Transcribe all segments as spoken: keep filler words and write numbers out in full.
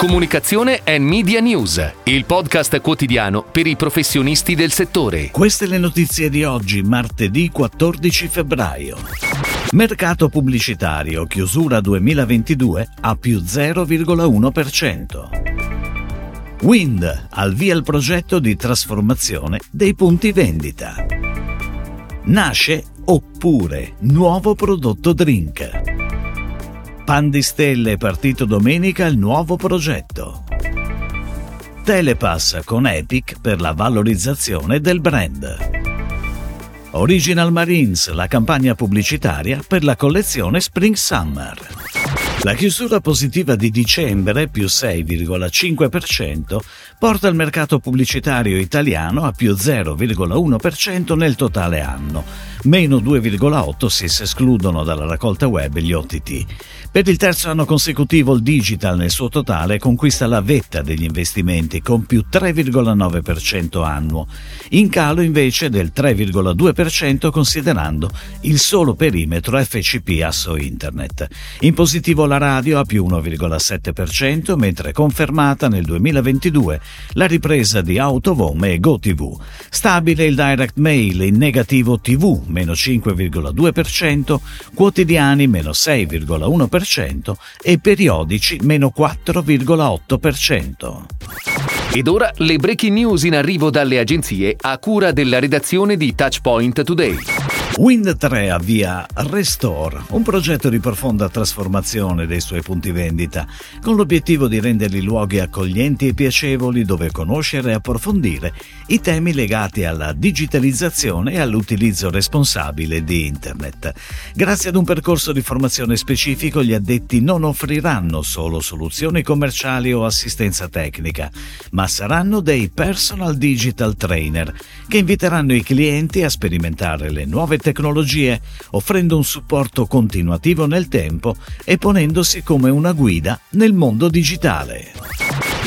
Comunicazione è Media News, il podcast quotidiano per i professionisti del settore. Queste le notizie di oggi, martedì quattordici febbraio. Mercato pubblicitario, chiusura duemilaventidue a più zero virgola uno per cento. Wind, al via il progetto di trasformazione dei punti vendita. Nasce Oppure, nuovo prodotto drink. Pan di Stelle, partito domenica il nuovo progetto. Telepass con Epic per la valorizzazione del brand. Original Marines, la campagna pubblicitaria per la collezione Spring Summer. La chiusura positiva di dicembre, più sei virgola cinque per cento, porta il mercato pubblicitario italiano a più zero virgola uno per cento nel totale anno, meno due virgola otto per cento se si escludono dalla raccolta web gli O T T. Per il terzo anno consecutivo il digital nel suo totale conquista la vetta degli investimenti con più tre virgola nove per cento annuo, in calo invece del tre virgola due per cento considerando il solo perimetro F C P asso internet. In positivo la radio a più uno virgola sette per cento, mentre confermata nel duemilaventidue la ripresa di Out of Home e GoTV. Stabile il direct mail, in negativo T V, meno cinque virgola due per cento, quotidiani meno sei virgola uno per cento e periodici meno quattro virgola otto per cento. Ed ora le breaking news in arrivo dalle agenzie a cura della redazione di Touchpoint Today. Wind tre avvia Restore, un progetto di profonda trasformazione dei suoi punti vendita, con l'obiettivo di renderli luoghi accoglienti e piacevoli dove conoscere e approfondire i temi legati alla digitalizzazione e all'utilizzo responsabile di Internet. Grazie ad un percorso di formazione specifico, gli addetti non offriranno solo soluzioni commerciali o assistenza tecnica, ma saranno dei personal digital trainer che inviteranno i clienti a sperimentare le nuove tecnologie, offrendo un supporto continuativo nel tempo e ponendosi come una guida nel mondo digitale.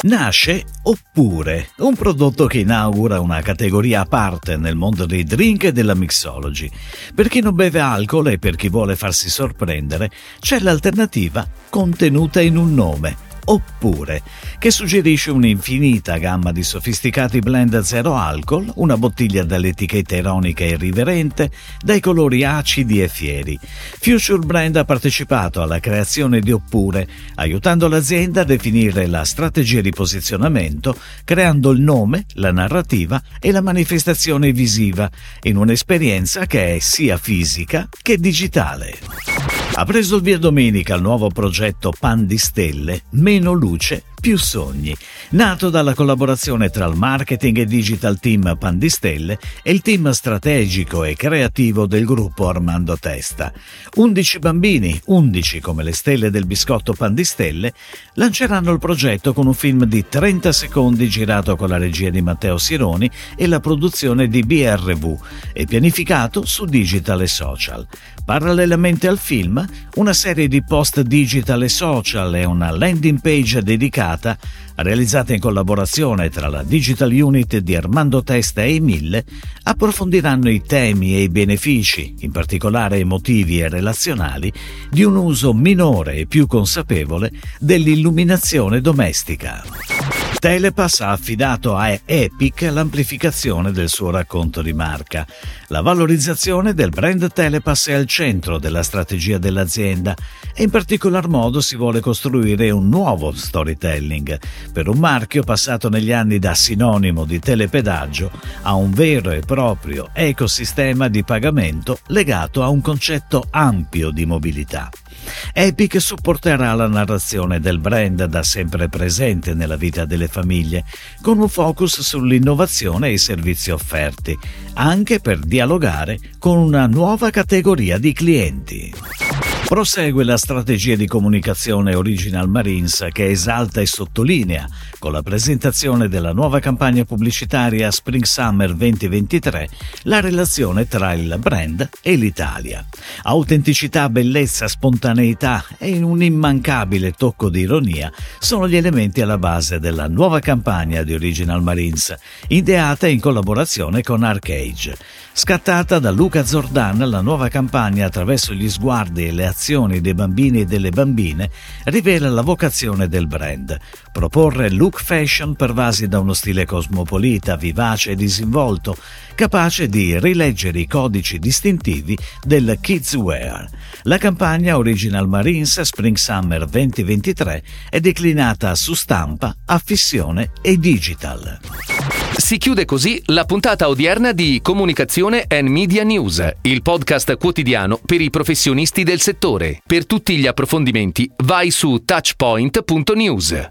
Nasce Oppure, un prodotto che inaugura una categoria a parte nel mondo dei drink e della mixology. Per chi non beve alcol e per chi vuole farsi sorprendere, c'è l'alternativa contenuta in un nome, Oppure, che suggerisce un'infinita gamma di sofisticati blend zero alcol, una bottiglia dall'etichetta ironica e irriverente, dai colori acidi e fieri. Future Brand ha partecipato alla creazione di Oppure, aiutando l'azienda a definire la strategia di posizionamento, creando il nome, la narrativa e la manifestazione visiva, in un'esperienza che è sia fisica che digitale. Ha preso il via domenica il nuovo progetto Pan di Stelle, meno luce, più sogni, nato dalla collaborazione tra il marketing e digital team Pan di Stelle e il team strategico e creativo del gruppo Armando Testa. undici bambini, undici come le stelle del biscotto Pan di Stelle, lanceranno il progetto con un film di trenta secondi girato con la regia di Matteo Sironi e la produzione di B R V e pianificato su digital e social. Parallelamente al film, una serie di post digital e social e una landing page dedicata realizzata in collaborazione tra la Digital Unit di Armando Testa e Emil, approfondiranno i temi e i benefici, in particolare emotivi e relazionali, di un uso minore e più consapevole dell'illuminazione domestica. Telepass ha affidato a Epic l'amplificazione del suo racconto di marca. La valorizzazione del brand Telepass è al centro della strategia dell'azienda e in particolar modo si vuole costruire un nuovo storytelling per un marchio passato negli anni da sinonimo di telepedaggio a un vero e proprio ecosistema di pagamento legato a un concetto ampio di mobilità. Epic supporterà la narrazione del brand da sempre presente nella vita delle famiglie, con un focus sull'innovazione e i servizi offerti, anche per dialogare con una nuova categoria di clienti. Prosegue la strategia di comunicazione Original Marines che esalta e sottolinea, con la presentazione della nuova campagna pubblicitaria Spring Summer duemilaventitré, la relazione tra il brand e l'Italia. Autenticità, bellezza, spontaneità e un immancabile tocco di ironia sono gli elementi alla base della nuova campagna di Original Marines, ideata in collaborazione con Arcage. Scattata da Luca Zordan, la nuova campagna attraverso gli sguardi e le azioni generazioni dei bambini e delle bambine rivela la vocazione del brand: proporre look fashion pervasi da uno stile cosmopolita, vivace e disinvolto, capace di rileggere i codici distintivi del kids wear. La campagna Original Marines Spring Summer duemilaventitré è declinata su stampa, affissione e digital. Si chiude così la puntata odierna di Comunicazione è Media News, il podcast quotidiano per i professionisti del settore. Per tutti gli approfondimenti vai su touchpoint punto news.